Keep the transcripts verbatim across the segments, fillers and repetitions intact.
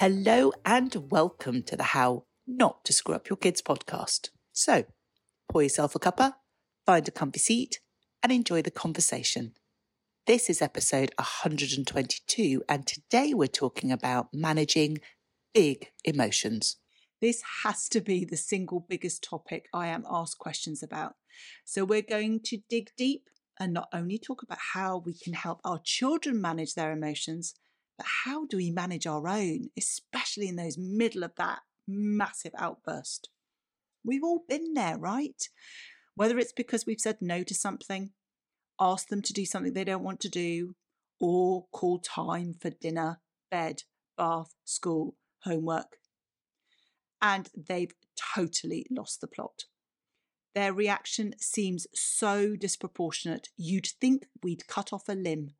Hello and welcome to the How Not to Screw Up Your Kids podcast. So, pour yourself a cuppa, find a comfy seat, and enjoy the conversation. This is episode one hundred twenty-two, and today we're talking about managing big emotions. This has to be the single biggest topic I am asked questions about. So we're going to dig deep and not only talk about how we can help our children manage their emotions, but how do we manage our own, especially in those middle of that massive outburst? We've all been there, right? Whether it's because we've said no to something, asked them to do something they don't want to do, or called time for dinner, bed, bath, school, homework, and they've totally lost the plot. Their reaction seems so disproportionate, you'd think we'd cut off a limb.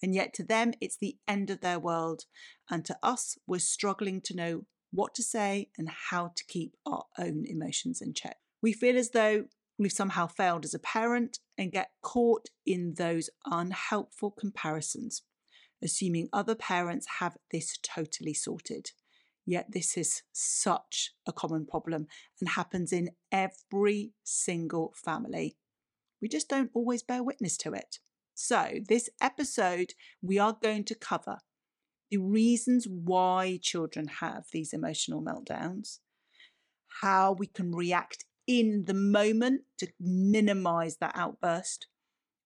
And yet to them, it's the end of their world. And to us, we're struggling to know what to say and how to keep our own emotions in check. We feel as though we've somehow failed as a parent and get caught in those unhelpful comparisons, assuming other parents have this totally sorted. Yet this is such a common problem and happens in every single family. We just don't always bear witness to it. So this episode, we are going to cover the reasons why children have these emotional meltdowns, how we can react in the moment to minimise that outburst,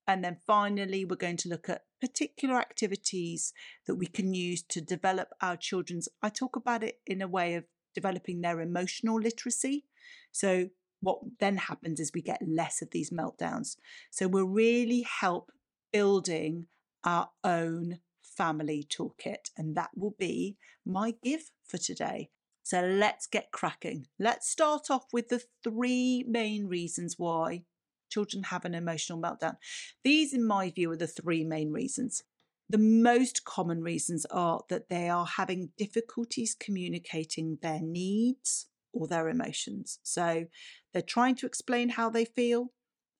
and then finally, we're going to look at particular activities that we can use to develop our children's. I talk about it in a way of developing their emotional literacy. So what then happens is we get less of these meltdowns. So we'll really help building our own family toolkit. And that will be my give for today. So let's get cracking. Let's start off with the three main reasons why children have an emotional meltdown. These, in my view, are the three main reasons. The most common reasons are that they are having difficulties communicating their needs or their emotions. So they're trying to explain how they feel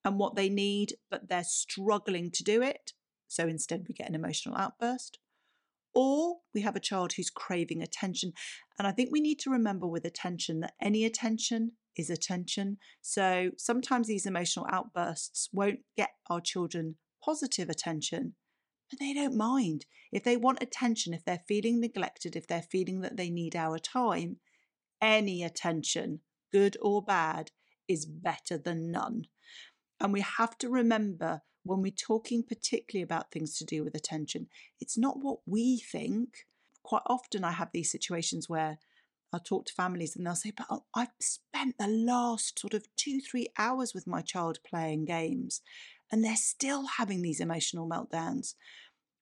and what they need, but they're struggling to do it. So instead, we get an emotional outburst. Or we have a child who's craving attention. And I think we need to remember with attention that any attention is attention. So sometimes these emotional outbursts won't get our children positive attention, but they don't mind. If they want attention, if they're feeling neglected, if they're feeling that they need our time, any attention, good or bad, is better than none. And we have to remember when we're talking particularly about things to do with attention, it's not what we think. Quite often I have these situations where I'll talk to families and they'll say, but I've spent the last sort of two, three hours with my child playing games and they're still having these emotional meltdowns.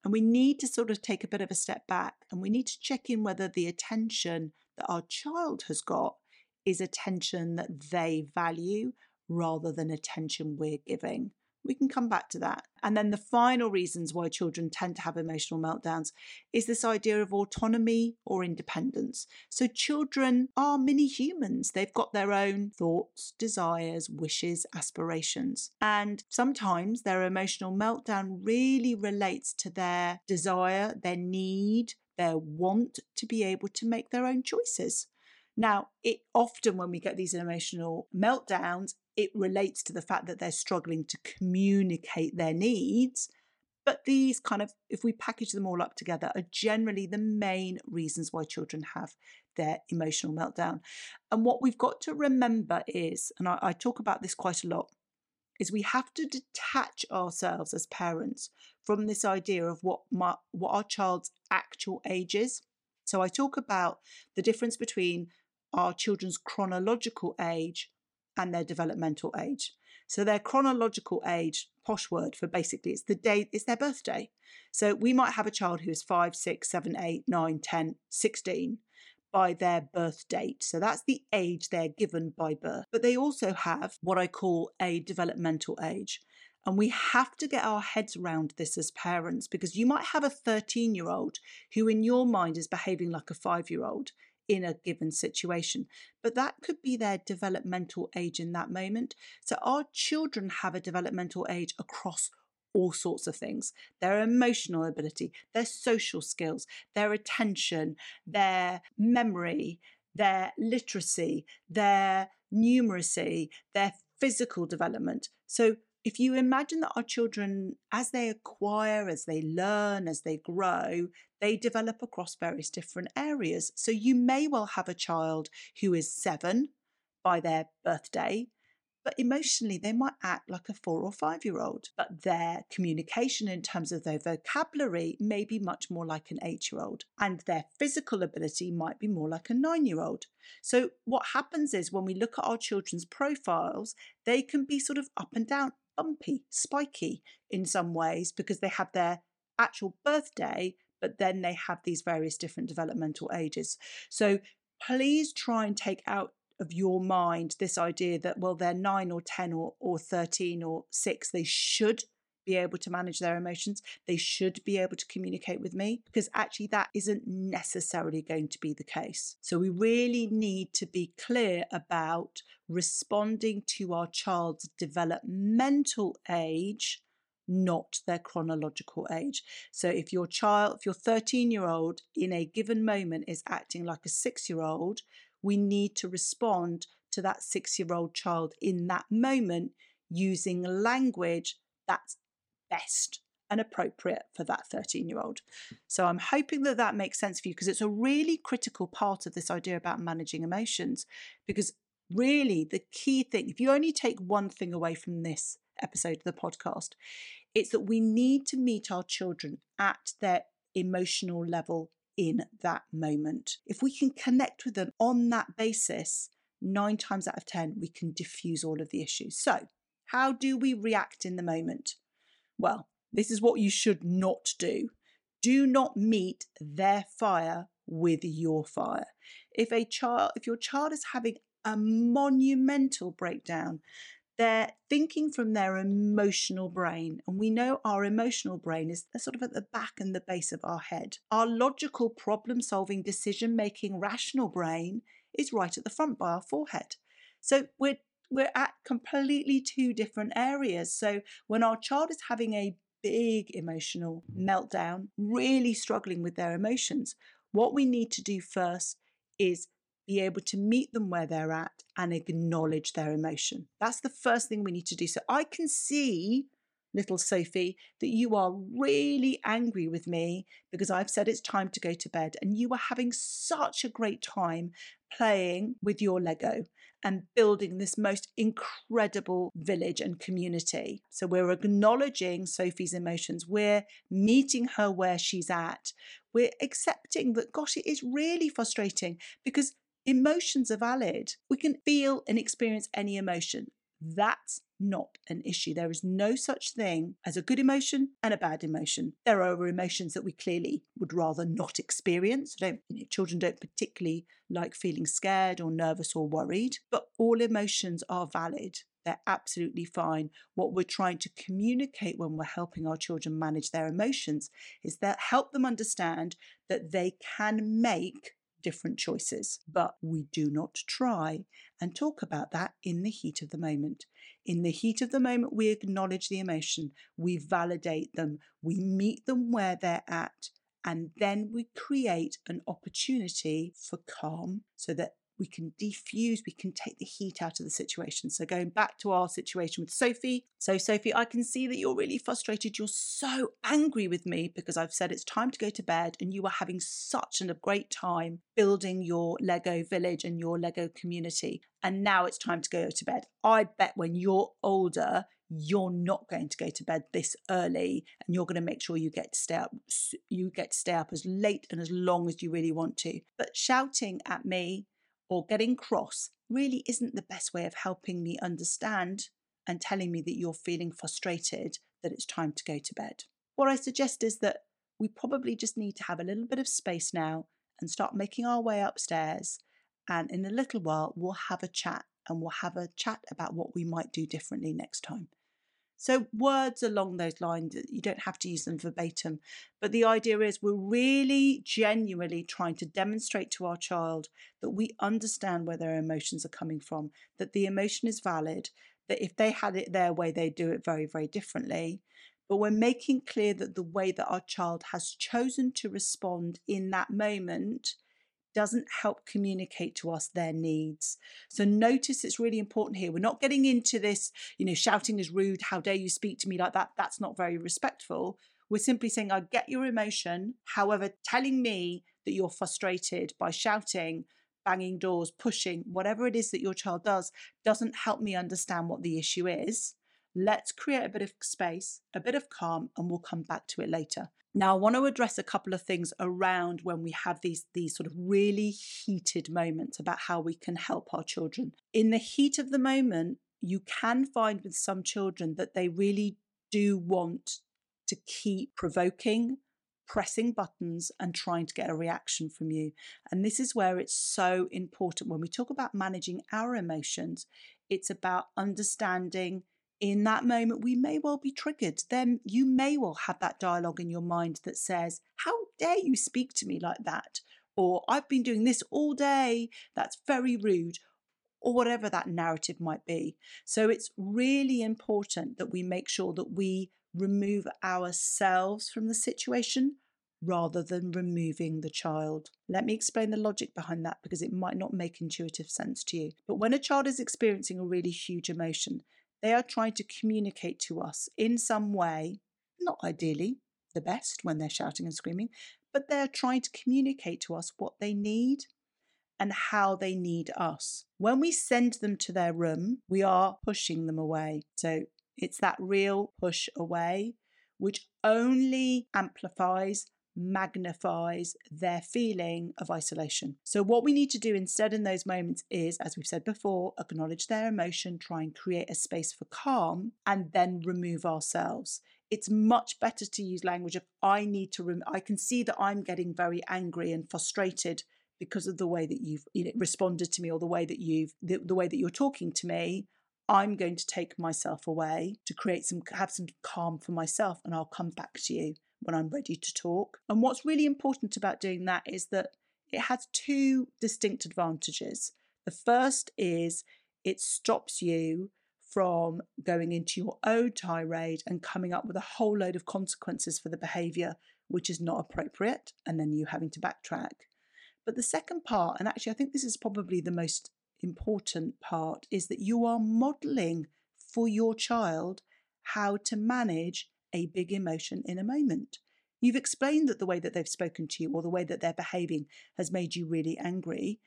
And we need to sort of take a bit of a step back and we need to check in whether the attention that our child has got is attention that they value rather than attention we're giving. We can come back to that. And then the final reasons why children tend to have emotional meltdowns is this idea of autonomy or independence. So children are mini humans. They've got their own thoughts, desires, wishes, aspirations. And sometimes their emotional meltdown really relates to their desire, their need, their want to be able to make their own choices. Now, it often when we get these emotional meltdowns, it relates to the fact that they're struggling to communicate their needs. But these kind of, if we package them all up together, are generally the main reasons why children have their emotional meltdown. And what we've got to remember is, and I, I talk about this quite a lot, is we have to detach ourselves as parents from this idea of what my, what our child's actual age is. So I talk about the difference between our children's chronological age and their developmental age. So their chronological age, posh word for basically, it's the day, it's their birthday. So we might have a child who is five, six, seven, eight, nine, ten, sixteen by their birth date. So that's the age they're given by birth. But they also have what I call a developmental age. And we have to get our heads around this as parents, because you might have a thirteen-year-old who in your mind is behaving like a five-year-old in a given situation, but that could be their developmental age in that moment. So our children have a developmental age across all sorts of things. Their emotional ability, their social skills, their attention, their memory, their literacy, their numeracy, their physical development. So if you imagine that our children, as they acquire, as they learn, as they grow, they develop across various different areas. So you may well have a child who is seven by their birthday, but emotionally they might act like a four or five-year-old. But their communication in terms of their vocabulary may be much more like an eight-year-old, and their physical ability might be more like a nine-year-old. So what happens is when we look at our children's profiles, they can be sort of up and down, bumpy, spiky in some ways, because they have their actual birthday, but then they have these various different developmental ages. So please try and take out of your mind this idea that, well, they're nine or ten or, or thirteen or six, they should be able to manage their emotions. They should be able to communicate with me, because actually that isn't necessarily going to be the case. So we really need to be clear about responding to our child's developmental age, not their chronological age. So if your child, if your thirteen-year-old in a given moment is acting like a six-year-old, we need to respond to that six-year-old child in that moment using language that's best and appropriate for that thirteen-year-old. So I'm hoping that that makes sense for you, because it's a really critical part of this idea about managing emotions. Because really the key thing, if you only take one thing away from this episode of the podcast, it's that we need to meet our children at their emotional level in that moment. If we can connect with them on that basis, nine times out of ten, we can diffuse all of the issues. So how do we react in the moment? Well, this is what you should not do. Do not meet their fire with your fire. If a child, if your child is having a monumental breakdown, they're thinking from their emotional brain. And we know our emotional brain is sort of at the back and the base of our head. Our logical, problem-solving, decision-making, rational brain is right at the front by our forehead. So we're, we're at completely two different areas. So when our child is having a big emotional meltdown, really struggling with their emotions, what we need to do first is be able to meet them where they're at and acknowledge their emotion. That's the first thing we need to do. So I can see, little Sophie, that you are really angry with me because I've said it's time to go to bed and you were having such a great time playing with your Lego and building this most incredible village and community. So we're acknowledging Sophie's emotions. We're meeting her where she's at. We're accepting that, gosh, it is really frustrating, because emotions are valid. We can feel and experience any emotion. That's not an issue. There is no such thing as a good emotion and a bad emotion. There are emotions that we clearly would rather not experience. Don't, you know, children don't particularly like feeling scared or nervous or worried, but all emotions are valid. They're absolutely fine. What we're trying to communicate when we're helping our children manage their emotions is that help them understand that they can make different choices, but we do not try and talk about that in the heat of the moment. In the heat of the moment, we acknowledge the emotion, we validate them, we meet them where they're at, and then we create an opportunity for calm so that we can defuse, we can take the heat out of the situation. So going back to our situation with Sophie. So Sophie, I can see that you're really frustrated. You're so angry with me because I've said it's time to go to bed and you are having such a great time building your Lego village and your Lego community. And now it's time to go to bed. I bet when you're older, you're not going to go to bed this early, and you're going to make sure you get to stay up, you get to stay up as late and as long as you really want to. But shouting at me or getting cross really isn't the best way of helping me understand and telling me that you're feeling frustrated, that it's time to go to bed. What I suggest is that we probably just need to have a little bit of space now and start making our way upstairs. And in a little while, we'll have a chat and we'll have a chat about what we might do differently next time. So words along those lines, you don't have to use them verbatim, but the idea is we're really genuinely trying to demonstrate to our child that we understand where their emotions are coming from, that the emotion is valid, that if they had it their way, they'd do it very, very differently. but we're making clear that the way that our child has chosen to respond in that moment doesn't help communicate to us their needs. So notice it's really important here. We're not getting into this, you know, shouting is rude, how dare you speak to me like that? That's not very respectful. We're simply saying, I get your emotion. However, telling me that you're frustrated by shouting, banging doors, pushing, whatever it is that your child does, doesn't help me understand what the issue is. Let's create a bit of space, a bit of calm, and we'll come back to it later. Now, I want to address a couple of things around when we have these, these sort of really heated moments about how we can help our children. In the heat of the moment, you can find with some children that they really do want to keep provoking, pressing buttons and trying to get a reaction from you. And this is where it's so important. When we talk about managing our emotions, it's about understanding in that moment, we may well be triggered. Then you may well have that dialogue in your mind that says, how dare you speak to me like that? Or I've been doing this all day. That's very rude. Or whatever that narrative might be. So it's really important that we make sure that we remove ourselves from the situation rather than removing the child. Let me explain the logic behind that because it might not make intuitive sense to you. But when a child is experiencing a really huge emotion, they are trying to communicate to us in some way, not ideally the best when they're shouting and screaming, but they're trying to communicate to us what they need and how they need us. When we send them to their room, we are pushing them away. So it's that real push away, which only amplifies, magnifies their feeling of isolation. So what we need to do instead in those moments is, as we've said before, acknowledge their emotion, try and create a space for calm, and then remove ourselves. It's much better to use language of, I need to, rem- I can see that I'm getting very angry and frustrated because of the way that you've you know, responded to me or the way that you've the, the way that you're talking to me. I'm going to take myself away to create some have some calm for myself, and I'll come back to you when I'm ready to talk. And what's really important about doing that is that it has two distinct advantages. The first is it stops you from going into your own tirade and coming up with a whole load of consequences for the behaviour, which is not appropriate, and then you having to backtrack. But the second part, and actually I think this is probably the most important part, is that you are modelling for your child how to manage a big emotion in a moment. You've explained that the way that they've spoken to you or the way that they're behaving has made you really angry.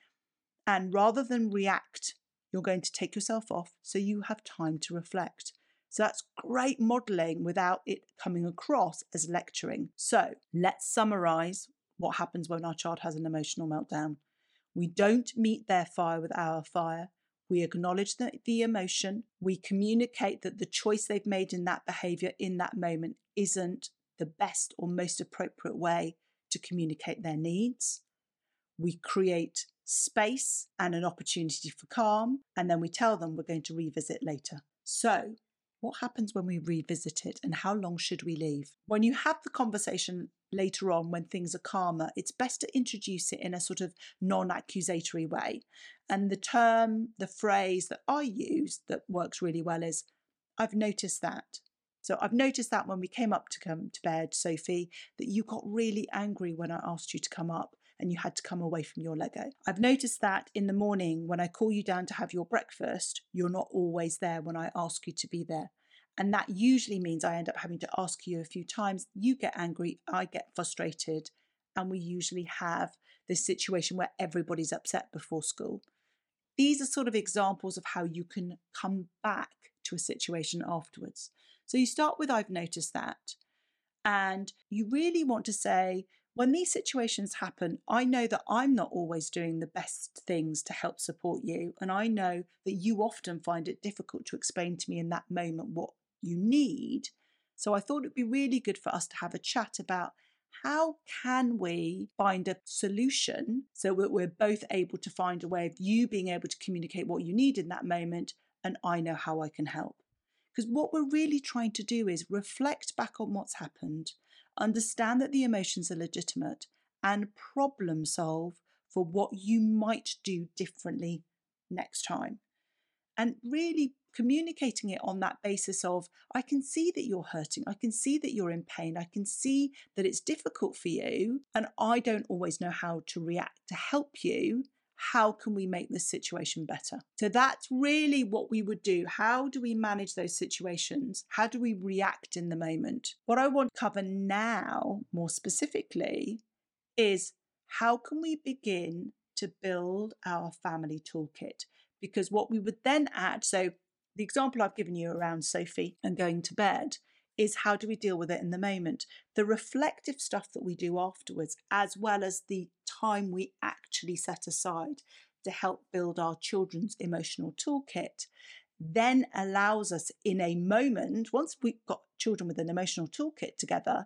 And rather than react, you're going to take yourself off so you have time to reflect. So that's great modelling without it coming across as lecturing. So let's summarise what happens when our child has an emotional meltdown. We don't meet their fire with our fire. We acknowledge the, the emotion. We communicate that the choice they've made in that behaviour in that moment isn't the best or most appropriate way to communicate their needs. We create space and an opportunity for calm, and then we tell them we're going to revisit later. So, what happens when we revisit it, and how long should we leave? When you have the conversation later on, when things are calmer, it's best to introduce it in a sort of non-accusatory way. And the term, the phrase that I use that works really well is, I've noticed that. So I've noticed that when we came up to come to bed, Sophie, that you got really angry when I asked you to come up and you had to come away from your Lego. I've noticed that in the morning when I call you down to have your breakfast, you're not always there when I ask you to be there. And that usually means I end up having to ask you a few times. You get angry, I get frustrated, and we usually have this situation where everybody's upset before school. These are sort of examples of how you can come back to a situation afterwards. So you start with, I've noticed that. And you really want to say, when these situations happen, I know that I'm not always doing the best things to help support you. And I know that you often find it difficult to explain to me in that moment what you need. So I thought it'd be really good for us to have a chat about how can we find a solution so that we're both able to find a way of you being able to communicate what you need in that moment, and I know how I can help. Because what we're really trying to do is reflect back on what's happened, understand that the emotions are legitimate, and problem solve for what you might do differently next time. And really communicating it on that basis of, I can see that you're hurting. I can see that you're in pain. I can see that it's difficult for you. And I don't always know how to react to help you. How can we make this situation better? So that's really what we would do. How do we manage those situations? How do we react in the moment? What I want to cover now, more specifically, is how can we begin to build our family toolkit? Because what we would then add, so the example I've given you around Sophie and going to bed, is how do we deal with it in the moment? The reflective stuff that we do afterwards, as well as the time we actually set aside to help build our children's emotional toolkit, then allows us in a moment, once we've got children with an emotional toolkit together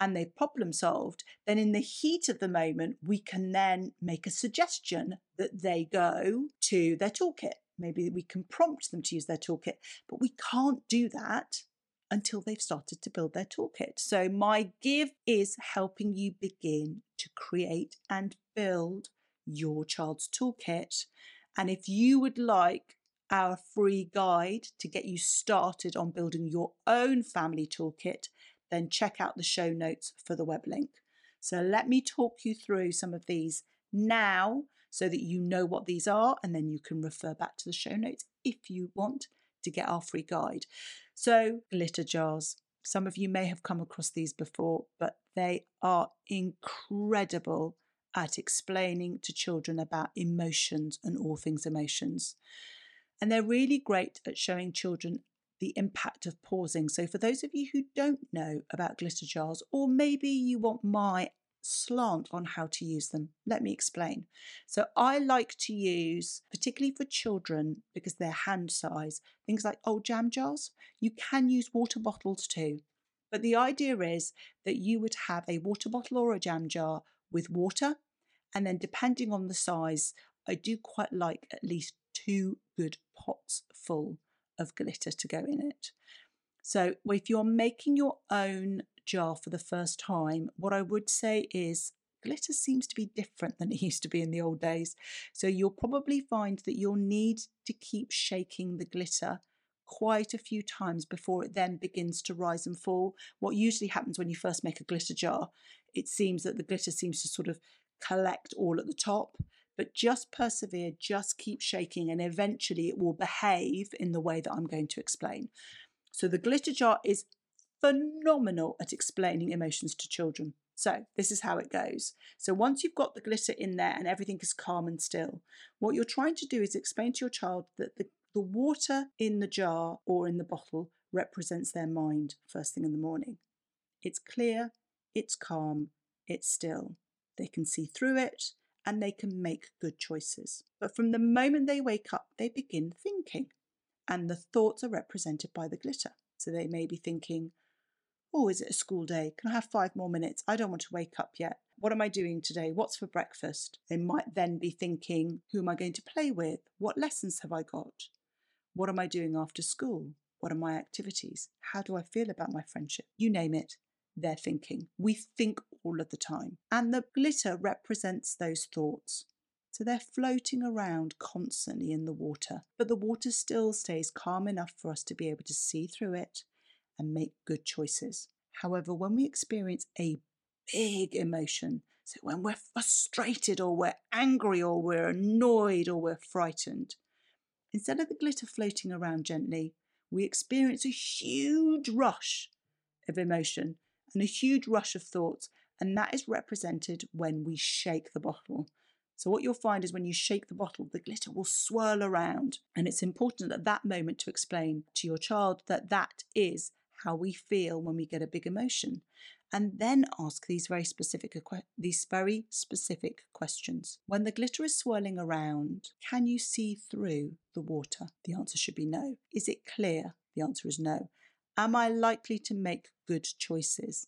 and they've problem solved, then in the heat of the moment, we can then make a suggestion that they go to their toolkit. Maybe we can prompt them to use their toolkit, but we can't do that until they've started to build their toolkit. So my give is helping you begin to create and build your child's toolkit. And if you would like our free guide to get you started on building your own family toolkit, then check out the show notes for the web link. So let me talk you through some of these now so that you know what these are, and then you can refer back to the show notes if you want to get our free guide. So glitter jars, some of you may have come across these before, but they are incredible at explaining to children about emotions and all things emotions. And they're really great at showing children the impact of pausing. So for those of you who don't know about glitter jars, or maybe you want my slant on how to use them, let me explain. So I like to use, particularly for children, because they're hand size, things like old jam jars. You can use water bottles too. But the idea is that you would have a water bottle or a jam jar with water. And then depending on the size, I do quite like at least two good pots full of glitter to go in it. So if you're making your own jar for the first time, what I would say is glitter seems to be different than it used to be in the old days. So you'll probably find that you'll need to keep shaking the glitter quite a few times before it then begins to rise and fall. What usually happens when you first make a glitter jar, it seems that the glitter seems to sort of collect all at the top. But just persevere, just keep shaking, and eventually it will behave in the way that I'm going to explain. So the glitter jar is phenomenal at explaining emotions to children. So this is how it goes. So once you've got the glitter in there and everything is calm and still, what you're trying to do is explain to your child that the, the water in the jar or in the bottle represents their mind first thing in the morning. It's clear, it's calm, it's still. They can see through it, and they can make good choices. But from the moment they wake up, they begin thinking, and the thoughts are represented by the glitter. So they may be thinking, oh, is it a school day? Can I have five more minutes? I don't want to wake up yet. What am I doing today? What's for breakfast? They might then be thinking, who am I going to play with? What lessons have I got? What am I doing after school? What are my activities? How do I feel about my friendship? You name it. They're thinking. We think all of the time. And the glitter represents those thoughts. So they're floating around constantly in the water, but the water still stays calm enough for us to be able to see through it and make good choices. However, when we experience a big emotion, so when we're frustrated or we're angry or we're annoyed or we're frightened, instead of the glitter floating around gently, we experience a huge rush of emotion and a huge rush of thoughts, and that is represented when we shake the bottle. So what you'll find is when you shake the bottle, the glitter will swirl around, and it's important at that moment to explain to your child that that is how we feel when we get a big emotion, and then ask these very specific these very specific questions. When the glitter is swirling around, can you see through the water? The answer should be no. Is it clear? The answer is no. Am I likely to make good choices?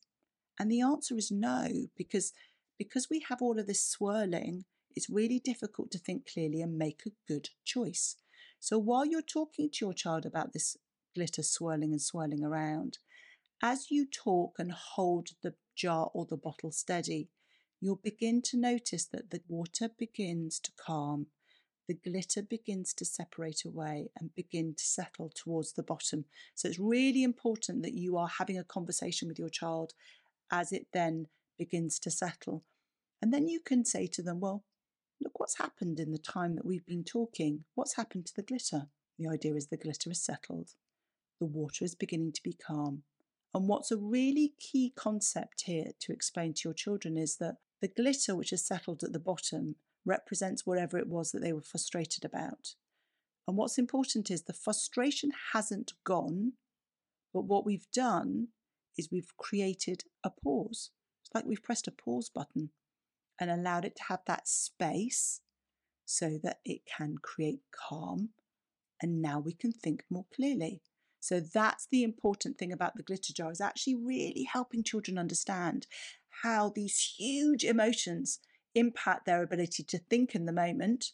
And the answer is no, because, because we have all of this swirling, it's really difficult to think clearly and make a good choice. So while you're talking to your child about this glitter swirling and swirling around, as you talk and hold the jar or the bottle steady, you'll begin to notice that the water begins to calm, the glitter begins to separate away and begin to settle towards the bottom. So it's really important that you are having a conversation with your child as it then begins to settle. And then you can say to them, well, look what's happened in the time that we've been talking. What's happened to the glitter? The idea is the glitter is settled. The water is beginning to be calm. And what's a really key concept here to explain to your children is that the glitter, which is settled at the bottom, represents whatever it was that they were frustrated about. And what's important is the frustration hasn't gone, but what we've done is we've created a pause. It's like we've pressed a pause button and allowed it to have that space so that it can create calm. And now we can think more clearly. So that's the important thing about the glitter jar, is actually really helping children understand how these huge emotions impact their ability to think in the moment,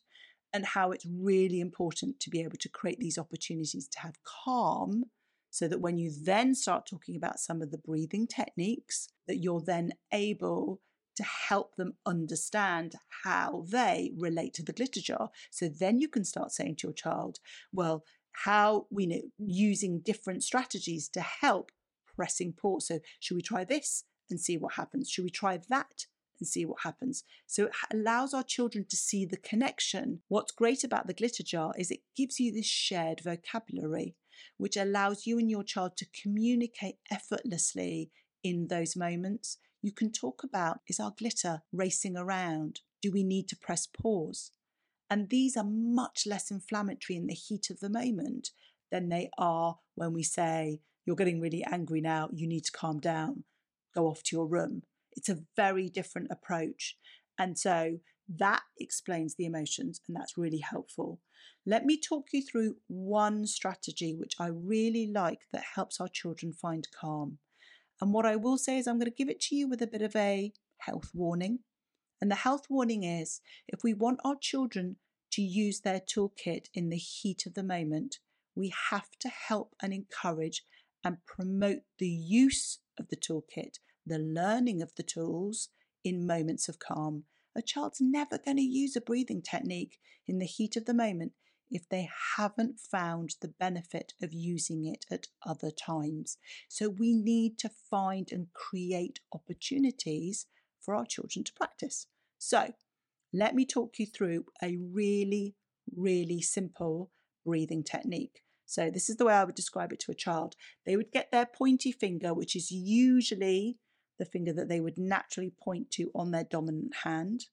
and how it's really important to be able to create these opportunities to have calm, so that when you then start talking about some of the breathing techniques, that you're then able to help them understand how they relate to the glitter jar. So then you can start saying to your child, well, how we know using different strategies to help pressing pause. So should we try this and see what happens? Should we try that and see what happens? So it allows our children to see the connection. What's great about the glitter jar is it gives you this shared vocabulary, which allows you and your child to communicate effortlessly in those moments. You can talk about, is our glitter racing around? Do we need to press pause? And these are much less inflammatory in the heat of the moment than they are when we say, you're getting really angry now, you need to calm down, go off to your room. It's a very different approach. And so that explains the emotions, and that's really helpful. Let me talk you through one strategy which I really like that helps our children find calm. And what I will say is I'm going to give it to you with a bit of a health warning. And the health warning is, if we want our children to use their toolkit in the heat of the moment, we have to help and encourage and promote the use of the toolkit, the learning of the tools in moments of calm. A child's never going to use a breathing technique in the heat of the moment if they haven't found the benefit of using it at other times. So we need to find and create opportunities for our children to practice. So let me talk you through a really, really simple breathing technique. So this is the way I would describe it to a child. They would get their pointy finger, which is usually the finger that they would naturally point to on their dominant hand.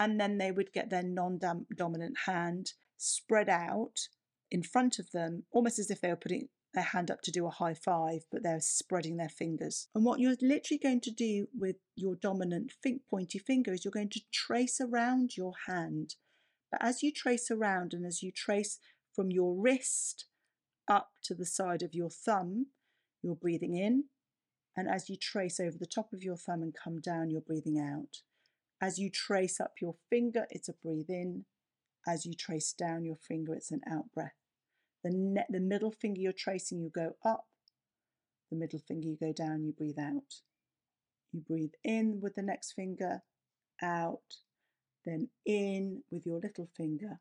And then they would get their non-dominant hand spread out in front of them, almost as if they were putting their hand up to do a high five, but they're spreading their fingers. And what you're literally going to do with your dominant pointy finger is you're going to trace around your hand. But as you trace around, and as you trace from your wrist up to the side of your thumb, you're breathing in. And as you trace over the top of your thumb and come down, you're breathing out. As you trace up your finger, it's a breathe in. As you trace down your finger, it's an out breath. The, ne- the middle finger you're tracing, you go up. The middle finger, you go down, you breathe out. You breathe in with the next finger, out, then in with your little finger,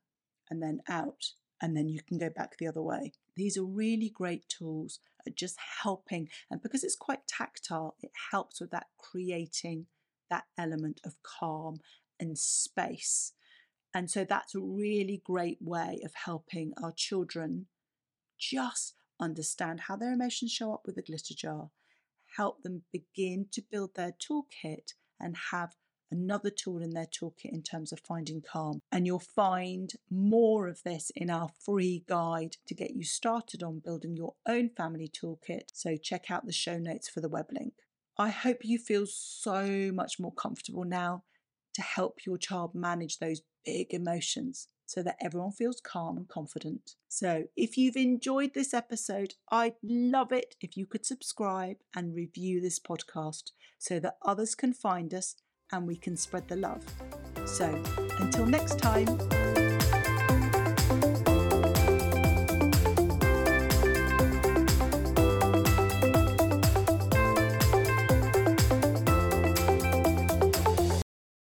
and then out. And then you can go back the other way. These are really great tools at just helping. And because it's quite tactile, it helps with that, creating that element of calm and space. And so that's a really great way of helping our children just understand how their emotions show up with the glitter jar, help them begin to build their toolkit and have another tool in their toolkit in terms of finding calm. And you'll find more of this in our free guide to get you started on building your own family toolkit. So check out the show notes for the web link. I hope you feel so much more comfortable now to help your child manage those big emotions so that everyone feels calm and confident. So if you've enjoyed this episode, I'd love it if you could subscribe and review this podcast so that others can find us and we can spread the love. So until next time.